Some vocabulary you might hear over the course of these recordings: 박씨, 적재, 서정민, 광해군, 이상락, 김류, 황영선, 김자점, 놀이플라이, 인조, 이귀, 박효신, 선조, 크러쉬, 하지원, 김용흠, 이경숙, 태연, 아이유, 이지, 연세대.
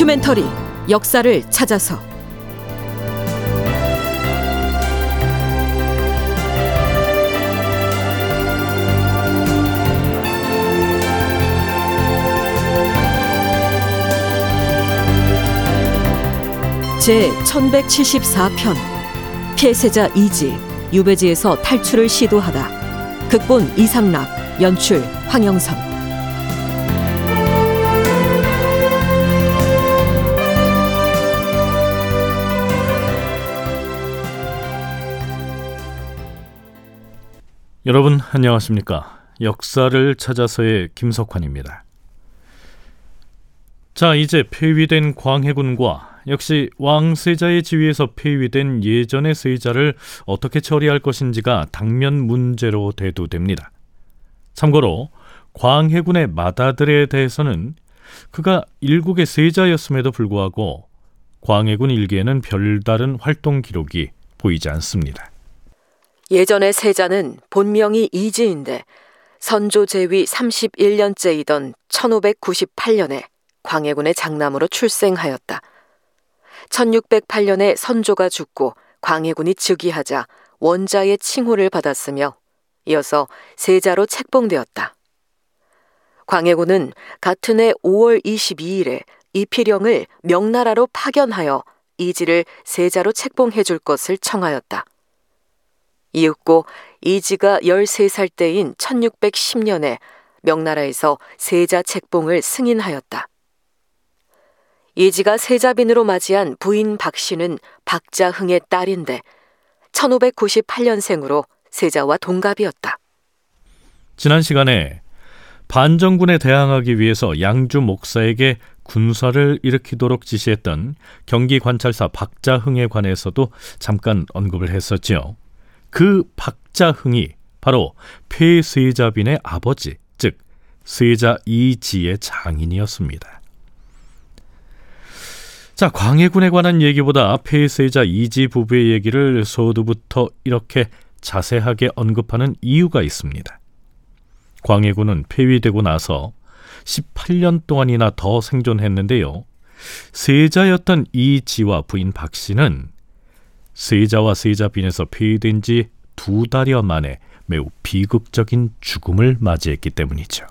다큐멘터리 역사를 찾아서 제 1174편 폐세자 이지 유배지에서 탈출을 시도하다. 극본 이상락, 연출 황영선. 여러분 안녕하십니까? 역사를 찾아서의 김석환입니다. 자, 이제 폐위된 광해군과 역시 왕세자의 지위에서 폐위된 예전의 세자를 어떻게 처리할 것인지가 당면 문제로 대두됩니다. 참고로 광해군의 맏아들에 대해서는 그가 일국의 세자였음에도 불구하고 광해군 일기에는 별다른 활동 기록이 보이지 않습니다. 예전의 세자는 본명이 이지인데 선조 제위 31년째이던 1598년에 광해군의 장남으로 출생하였다. 1608년에 선조가 죽고 광해군이 즉위하자 원자의 칭호를 받았으며 이어서 세자로 책봉되었다. 광해군은 같은 해 5월 22일에 이필영을 명나라로 파견하여 이지를 세자로 책봉해 줄 것을 청하였다. 이윽고 이지가 13살 때인 1610년에 명나라에서 세자 책봉을 승인하였다. 이지가 세자빈으로 맞이한 부인 박씨는 박자흥의 딸인데 1598년생으로 세자와 동갑이었다. 지난 시간에 반정군에 대항하기 위해서 양주 목사에게 군사를 일으키도록 지시했던 경기관찰사 박자흥에 관해서도 잠깐 언급을 했었지요. 그 박자흥이 바로 폐세자빈의 아버지, 즉 세자 이지의 장인이었습니다. 자, 광해군에 관한 얘기보다 폐세자 이지 부부의 얘기를 서두부터 이렇게 자세하게 언급하는 이유가 있습니다. 광해군은 폐위되고 나서 18년 동안이나 더 생존했는데요, 세자였던 이지와 부인 박씨는 세자와 세자빈에서 폐위된 지 2달여 만에 매우 비극적인 죽음을 맞이했기 때문이죠.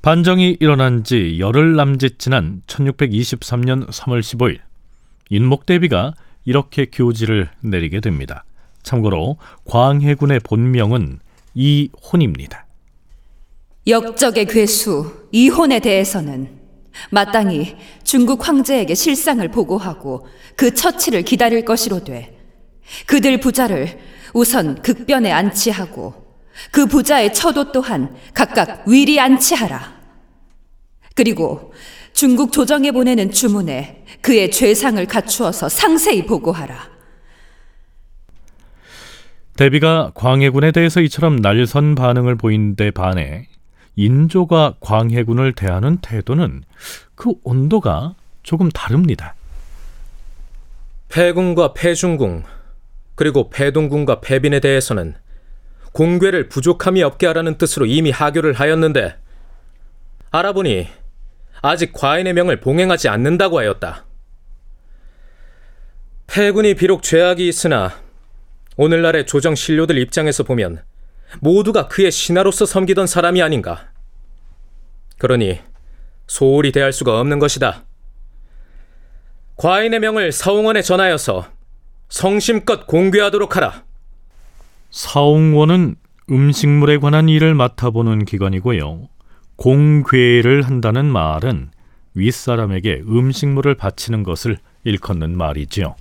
반정이 일어난 지 열흘 남짓 지난 1623년 3월 15일 인목대비가 이렇게 교지를 내리게 됩니다. 참고로 광해군의 본명은 이혼입니다. 역적의 괴수 이혼에 대해서는 마땅히 중국 황제에게 실상을 보고하고 그 처치를 기다릴 것이로되 그들 부자를 우선 극변에 안치하고 그 부자의 처도 또한 각각 위리 안치하라. 그리고 중국 조정에 보내는 주문에 그의 죄상을 갖추어서 상세히 보고하라. 대비가 광해군에 대해서 이처럼 날선 반응을 보인 데 반해 인조가 광해군을 대하는 태도는 그 온도가 조금 다릅니다. 패군과 패중궁, 그리고 패동궁과 패빈에 대해서는 공궤를 부족함이 없게 하라는 뜻으로 이미 하교를 하였는데 알아보니 아직 과인의 명을 봉행하지 않는다고 하였다. 패군이 비록 죄악이 있으나 오늘날의 조정 신료들 입장에서 보면 모두가 그의 신하로서 섬기던 사람이 아닌가. 그러니 소홀히 대할 수가 없는 것이다. 과인의 명을 사홍원에 전하여서 성심껏 공궤하도록 하라. 사홍원은 음식물에 관한 일을 맡아보는 기관이고요, 공궤를 한다는 말은 윗사람에게 음식물을 바치는 것을 일컫는 말이지요.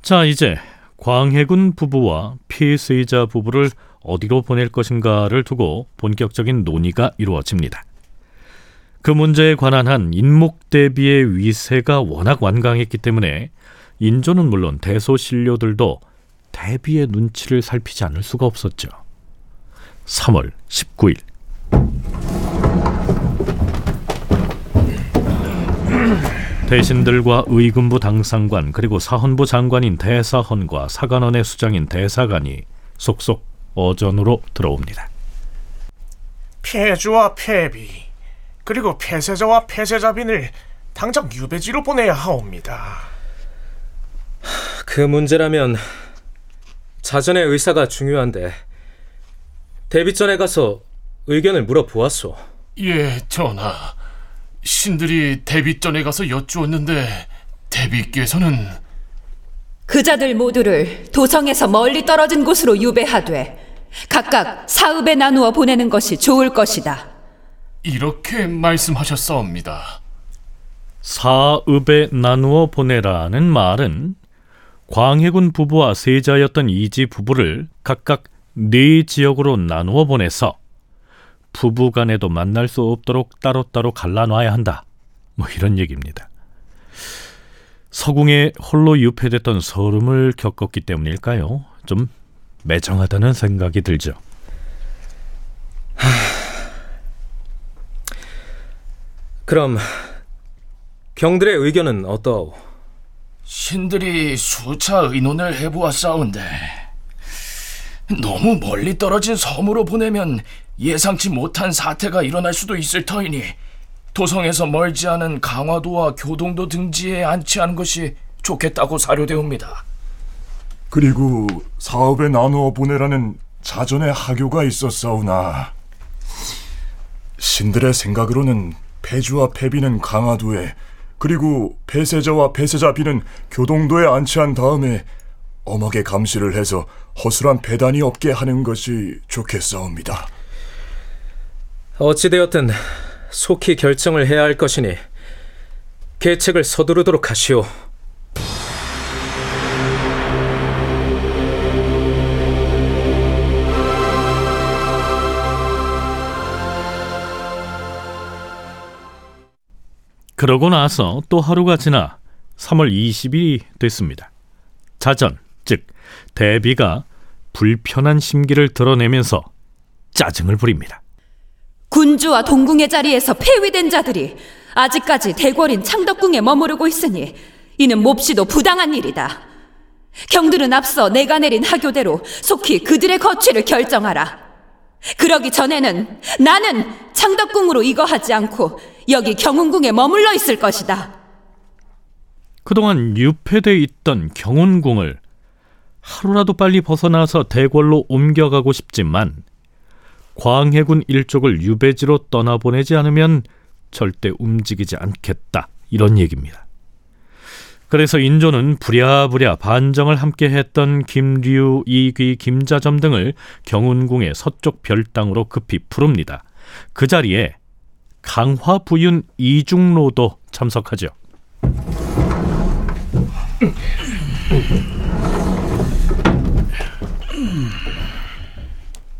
자, 이제 광해군 부부와 폐세자 부부를 어디로 보낼 것인가를 두고 본격적인 논의가 이루어집니다. 그 문제에 관한 한 인목대비의 위세가 워낙 완강했기 때문에 인조는 물론 대소신료들도 대비의 눈치를 살피지 않을 수가 없었죠. 3월 19일 대신들과 의금부 당상관 그리고 사헌부 장관인 대사헌과 사관원의 수장인 대사관이 속속 어전으로 들어옵니다. 폐주와 폐비 그리고 폐세자와 폐세자빈을 당장 유배지로 보내야 하옵니다. 그 문제라면 자전의 의사가 중요한데 대비전에 가서 의견을 물어보았소. 예, 전하. 신들이 대비전에 가서 여쭈었는데 대비께서는 그자들 모두를 도성에서 멀리 떨어진 곳으로 유배하되 각각 사읍에 나누어 보내는 것이 좋을 것이다. 이렇게 말씀하셨사옵니다. 사읍에 나누어 보내라는 말은 광해군 부부와 세자였던 이지 부부를 각각 네 지역으로 나누어 보내서 부부 간에도 만날 수 없도록 따로따로 갈라놔야 한다, 뭐 이런 얘기입니다. 서궁에 홀로 유폐됐던 서름을 겪었기 때문일까요? 좀 매정하다는 생각이 들죠. 그럼 경들의 의견은 어떠하오? 신들이 수차 의논을 해보았사온데 너무 멀리 떨어진 섬으로 보내면 예상치 못한 사태가 일어날 수도 있을 터이니 도성에서 멀지 않은 강화도와 교동도 등지에 안치하는 것이 좋겠다고 사료되옵니다. 그리고 사업에 나누어 보내라는 자전의 하교가 있었사오나 신들의 생각으로는 폐주와 폐비는 강화도에 그리고 폐세자와 폐세자비는 교동도에 안치한 다음에 엄하게 감시를 해서 허술한 배단이 없게 하는 것이 좋겠사옵니다. 어찌되었든 속히 결정을 해야 할 것이니 계책을 서두르도록 하시오. 그러고 나서 또 하루가 지나 3월 20일이 됐습니다. 자전, 즉 대비가 불편한 심기를 드러내면서 짜증을 부립니다. 군주와 동궁의 자리에서 폐위된 자들이 아직까지 대궐인 창덕궁에 머무르고 있으니 이는 몹시도 부당한 일이다. 경들은 앞서 내가 내린 하교대로 속히 그들의 거취를 결정하라. 그러기 전에는 나는 창덕궁으로 이거하지 않고 여기 경운궁에 머물러 있을 것이다. 그동안 유폐돼 있던 경운궁을 하루라도 빨리 벗어나서 대궐로 옮겨가고 싶지만 광해군 일족을 유배지로 떠나보내지 않으면 절대 움직이지 않겠다, 이런 얘기입니다. 그래서 인조는 부랴부랴 반정을 함께 했던 김류, 이귀, 김자점 등을 경운궁의 서쪽 별당으로 급히 부릅니다. 그 자리에 강화부윤 이중로도 참석하죠.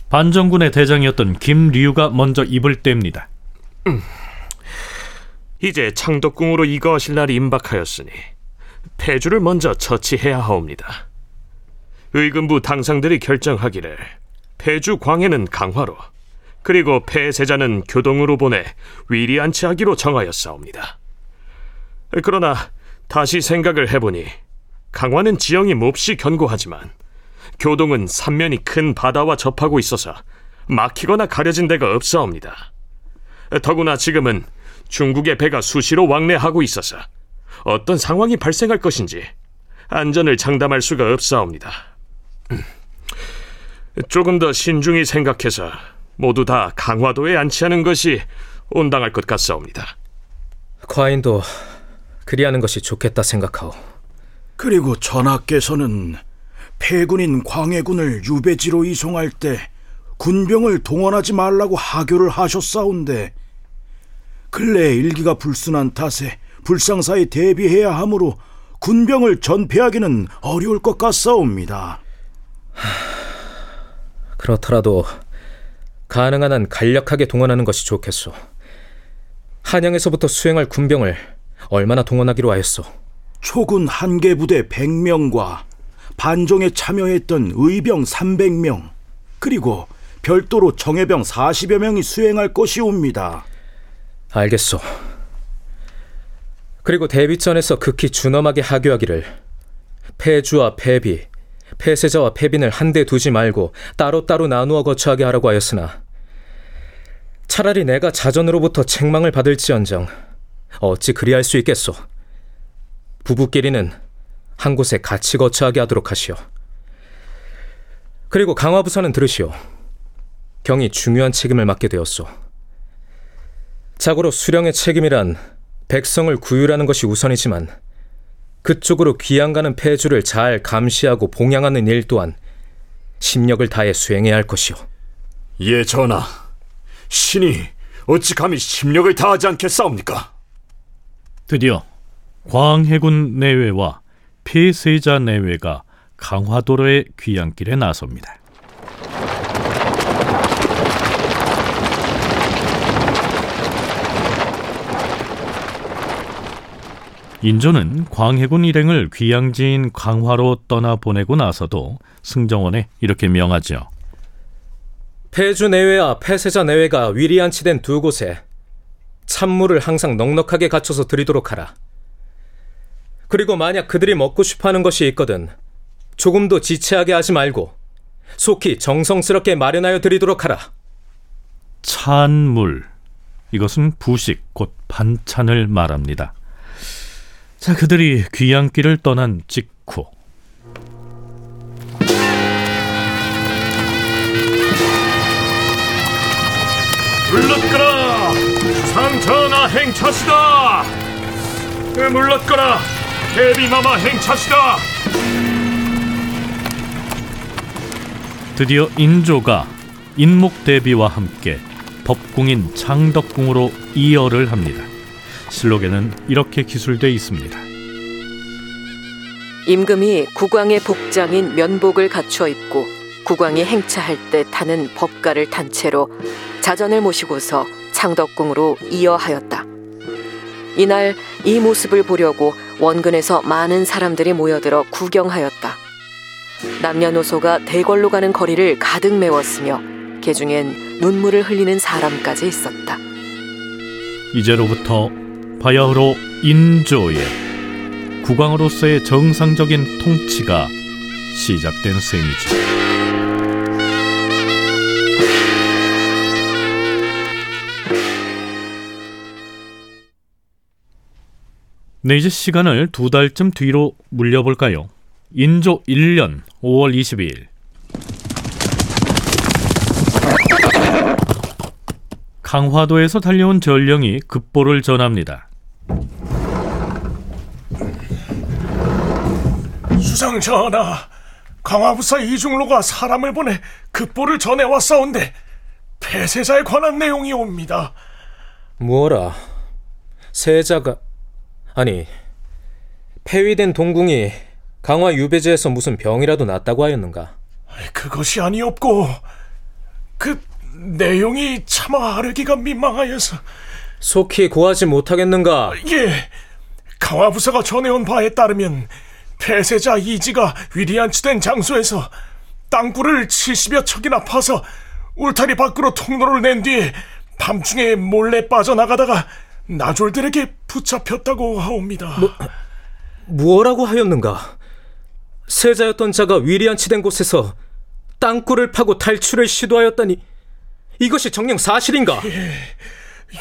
반정군의 대장이었던 김류가 먼저 입을 뗍니다. 이제 창덕궁으로 이거하실 날이 임박하였으니 폐주를 먼저 처치해야 하옵니다. 의금부 당상들이 결정하기를 폐주 광해는 강화로 그리고 폐세자는 교동으로 보내 위리 안치하기로 정하였사옵니다. 그러나 다시 생각을 해보니 강화는 지형이 몹시 견고하지만 교동은 삼면이 큰 바다와 접하고 있어서 막히거나 가려진 데가 없사옵니다. 더구나 지금은 중국의 배가 수시로 왕래하고 있어서 어떤 상황이 발생할 것인지 안전을 장담할 수가 없사옵니다. 조금 더 신중히 생각해서 모두 다 강화도에 안치하는 것이 온당할 것 같사옵니다. 과인도 그리하는 것이 좋겠다 생각하오. 그리고 전하께서는 폐군인 광해군을 유배지로 이송할 때 군병을 동원하지 말라고 하교를 하셨사온데 근래 일기가 불순한 탓에 불상사에 대비해야 하므로 군병을 전폐하기는 어려울 것 같사옵니다. 그렇더라도 가능한 한 간략하게 동원하는 것이 좋겠소. 한양에서부터 수행할 군병을 얼마나 동원하기로 하였소? 초군 한개 부대 100명과 반종에 참여했던 의병 300명 그리고 별도로 정예병 40여 명이 수행할 것이옵니다. 알겠소. 그리고 대비전에서 극히 준엄하게 하교하기를 폐주와 폐비, 폐세자와 폐빈을 한데 두지 말고 따로따로 나누어 거처하게 하라고 하였으나 차라리 내가 자전으로부터 책망을 받을지언정 어찌 그리할 수 있겠소. 부부끼리는 한 곳에 같이 거처하게 하도록 하시오. 그리고 강화부사는 들으시오. 경이 중요한 책임을 맡게 되었소. 자고로 수령의 책임이란 백성을 구휼하는 것이 우선이지만 그쪽으로 귀양 가는 폐주를 잘 감시하고 봉양하는 일 또한 심력을 다해 수행해야 할 것이오. 예, 전하. 신이 어찌 감히 심력을 다하지 않겠사옵니까? 드디어 광해군 내외와 폐세자 내외가 강화도로의 귀양길에 나섭니다. 인조는 광해군 일행을 귀양지인 강화로 떠나보내고 나서도 승정원에 이렇게 명하죠. 폐주 내외와 폐세자 내외가 위리안치된 두 곳에 찬물을 항상 넉넉하게 갖춰서 드리도록 하라. 그리고 만약 그들이 먹고 싶어하는 것이 있거든 조금도 지체하게 하지 말고 속히 정성스럽게 마련하여 드리도록 하라. 찬물, 이것은 부식, 곧 반찬을 말합니다. 자, 그들이 귀양길을 떠난 직후 물러거라! 상천하 행차시다! 물러거라! 대비마마 행차시다! 드디어 인조가 인목대비와 함께 법궁인 창덕궁으로 이어를 합니다. 실록에는 이렇게 기술되어 있습니다. 임금이 국왕의 복장인 면복을 갖춰 입고 국왕이 행차할 때 타는 법가를 탄 채로 자전을 모시고서 창덕궁으로 이어하였다. 이날 이 모습을 보려고 원근에서 많은 사람들이 모여들어 구경하였다. 남녀노소가 대궐로 가는 거리를 가득 메웠으며 그중엔 눈물을 흘리는 사람까지 있었다. 이제로부터 바야흐로 인조의 국왕으로서의 정상적인 통치가 시작된 셈이죠. 네, 이제 시간을 두 달쯤 뒤로 물려볼까요? 인조 1년 5월 22일 강화도에서 달려온 전령이 급보를 전합니다. 수상전하, 강화부사 이중로가 사람을 보내 급보를 전해왔사온데 폐세자에 관한 내용이 옵니다. 뭐라? 세자가... 아니, 폐위된 동궁이 강화 유배지에서 무슨 병이라도 났다고 하였는가? 그것이 아니었고 그 내용이 차마 아르기가 민망하여서... 속히 고하지 못하겠는가? 예, 강화부사가 전해온 바에 따르면 폐세자 이지가 위리안치된 장소에서 땅굴을 70여 척이나 파서 울타리 밖으로 통로를 낸 뒤에 밤중에 몰래 빠져나가다가 나졸들에게 붙잡혔다고 하옵니다. 뭐라고 하였는가? 세자였던 자가 위리안치된 곳에서 땅굴을 파고 탈출을 시도하였다니 이것이 정녕 사실인가? 예,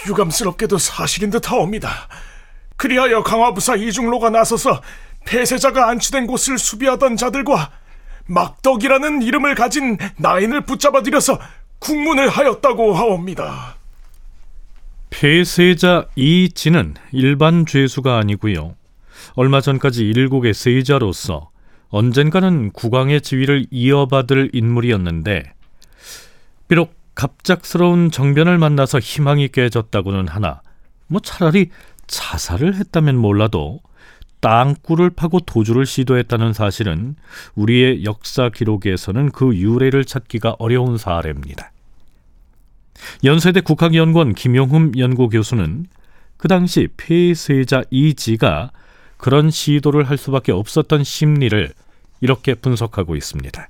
유감스럽게도 사실인 듯 하옵니다. 그리하여 강화부사 이중로가 나서서 폐세자가 안치된 곳을 수비하던 자들과 막덕이라는 이름을 가진 나인을 붙잡아들여서 국문을 하였다고 하옵니다. 폐세자 이지는 일반 죄수가 아니고요, 얼마 전까지 일국의 세자로서 언젠가는 국왕의 지위를 이어받을 인물이었는데 비록 갑작스러운 정변을 만나서 희망이 깨졌다고는 하나 뭐 차라리 자살을 했다면 몰라도 땅굴을 파고 도주를 시도했다는 사실은 우리의 역사 기록에서는 그 유래를 찾기가 어려운 사례입니다. 연세대 국학연구원 김용흠 연구교수는 그 당시 폐세자 이지가 그런 시도를 할 수밖에 없었던 심리를 이렇게 분석하고 있습니다.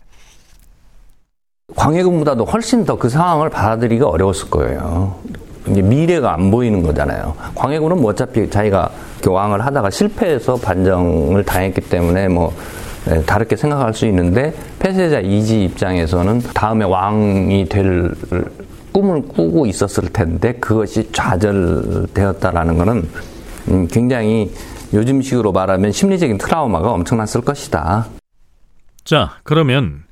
광해군보다도 훨씬 더 그 상황을 받아들이기가 어려웠을 거예요. 이제 미래가 안 보이는 거잖아요. 광해군은 뭐 어차피 자기가 왕을 하다가 실패해서 반정을 당했기 때문에 뭐 다르게 생각할 수 있는데, 폐세자 이지 입장에서는 다음에 왕이 될 꿈을 꾸고 있었을 텐데 그것이 좌절되었다라는 것은 굉장히 요즘식으로 말하면 심리적인 트라우마가 엄청났을 것이다. 자, 그러면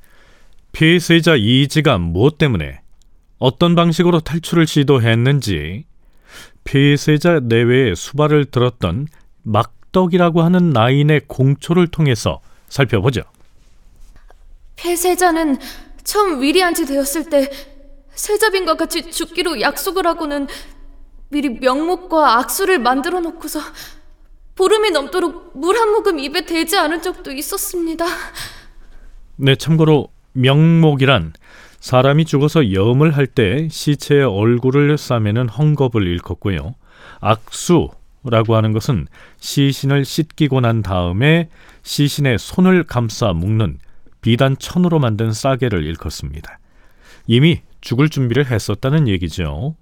피해자 이지가 무엇 때문에 어떤 방식으로 탈출을 시도했는지, 피해자 내외의 수발을 들었던 막덕이라고 하는 나인의 공초를 통해서 살펴보죠. 폐세자는 처음 위리한치 되었을 때 세자빈과 같이 죽기로 약속을 하고는 미리 명목과 악수를 만들어 놓고서 보름이 넘도록 물 한 모금 입에 대지 않은 적도 있었습니다. 네, 참고로 명목이란 사람이 죽어서 염을 할 때 시체에 얼굴을 싸매는 헝겊을 일컫고요, 악수라고 하는 것은 시신을 씻기고 난 다음에 시신에 손을 감싸 묶는 비단천으로 만든 싸개를 일컫습니다. 이미 죽을 준비를 했었다는 얘기죠.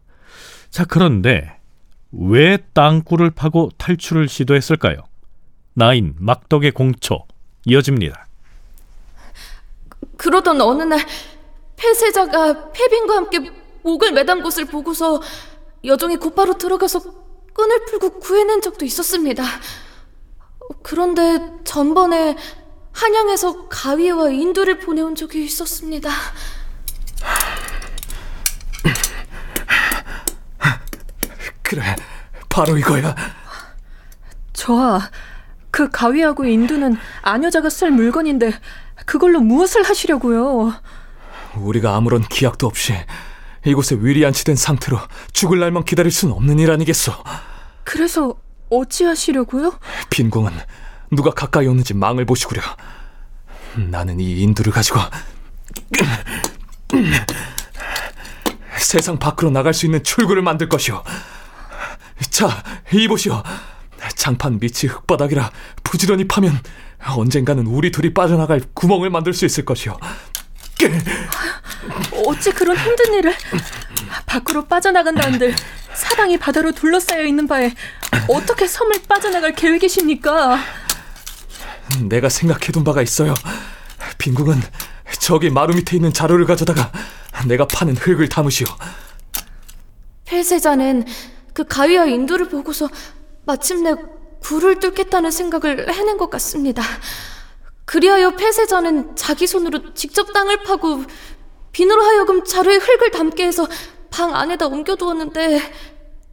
자, 그런데 왜 땅굴을 파고 탈출을 시도했을까요? 나인 막덕의 공초 이어집니다. 그러던 어느 날 폐세자가 폐빈과 함께 목을 매단 곳을 보고서 여종이 곧바로 들어가서 끈을 풀고 구해낸 적도 있었습니다. 그런데 전번에 한양에서 가위와 인두를 보내온 적이 있었습니다. 그래, 바로 이거야. 저하, 그 가위하고 인두는 아녀자가 쓸 물건인데 그걸로 무엇을 하시려고요? 우리가 아무런 기약도 없이 이곳에 위리안치된 상태로 죽을 날만 기다릴 순 없는 일 아니겠소. 그래서 어찌하시려고요? 빈궁은 누가 가까이 오는지 망을 보시구려. 나는 이 인두를 가지고 세상 밖으로 나갈 수 있는 출구를 만들 것이오. 자, 이보시오. 장판 밑이 흙바닥이라 부지런히 파면 언젠가는 우리 둘이 빠져나갈 구멍을 만들 수 있을 것이오. 어찌 그런 힘든 일을. 밖으로 빠져나간다 한들 사방이 바다로 둘러싸여 있는 바에 어떻게 섬을 빠져나갈 계획이십니까? 내가 생각해둔 바가 있어요. 빈궁은 저기 마루 밑에 있는 자루를 가져다가 내가 파는 흙을 담으시오. 폐세자는 그 가위와 인도를 보고서 마침내 굴을 뚫겠다는 생각을 해낸 것 같습니다. 그리하여 폐세자는 자기 손으로 직접 땅을 파고 비누로 하여금 자루에 흙을 담게 해서 방 안에다 옮겨두었는데,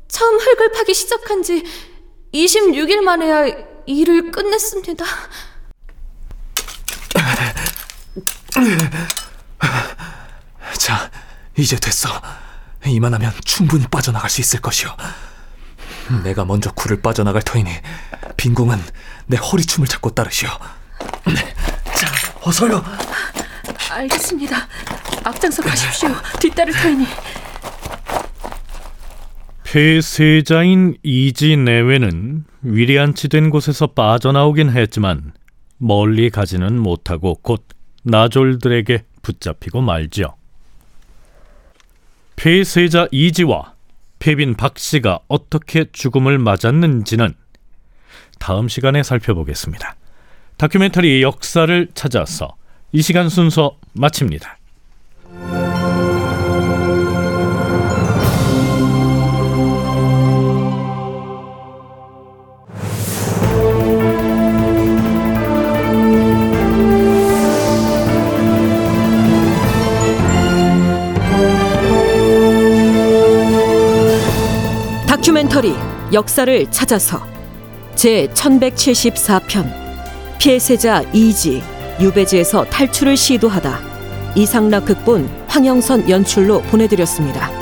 처음 흙을 파기 시작한 지 26일 만에야 일을 끝냈습니다. 자, 이제 됐어. 이만하면 충분히 빠져나갈 수 있을 것이오. 내가 먼저 굴을 빠져나갈 터이니 빈궁은 내 허리춤을 잡고 따르시오. 자, 어서요. 알겠습니다. 앞장서 가십시오. 뒤따를 터이니. 폐세자인 이지 내외는 위리안치된 곳에서 빠져나오긴 했지만 멀리 가지는 못하고 곧 나졸들에게 붙잡히고 말지요. 폐세자 이지와 폐빈 박씨가 어떻게 죽음을 맞았는지는 다음 시간에 살펴보겠습니다. 다큐멘터리의 역사를 찾아서 이 시간 순서 마칩니다. 다큐멘터리 역사를 찾아서 제 1174편, 피해세자 이지 유배지에서 탈출을 시도하다, 이상락 극본, 황영선 연출로 보내드렸습니다.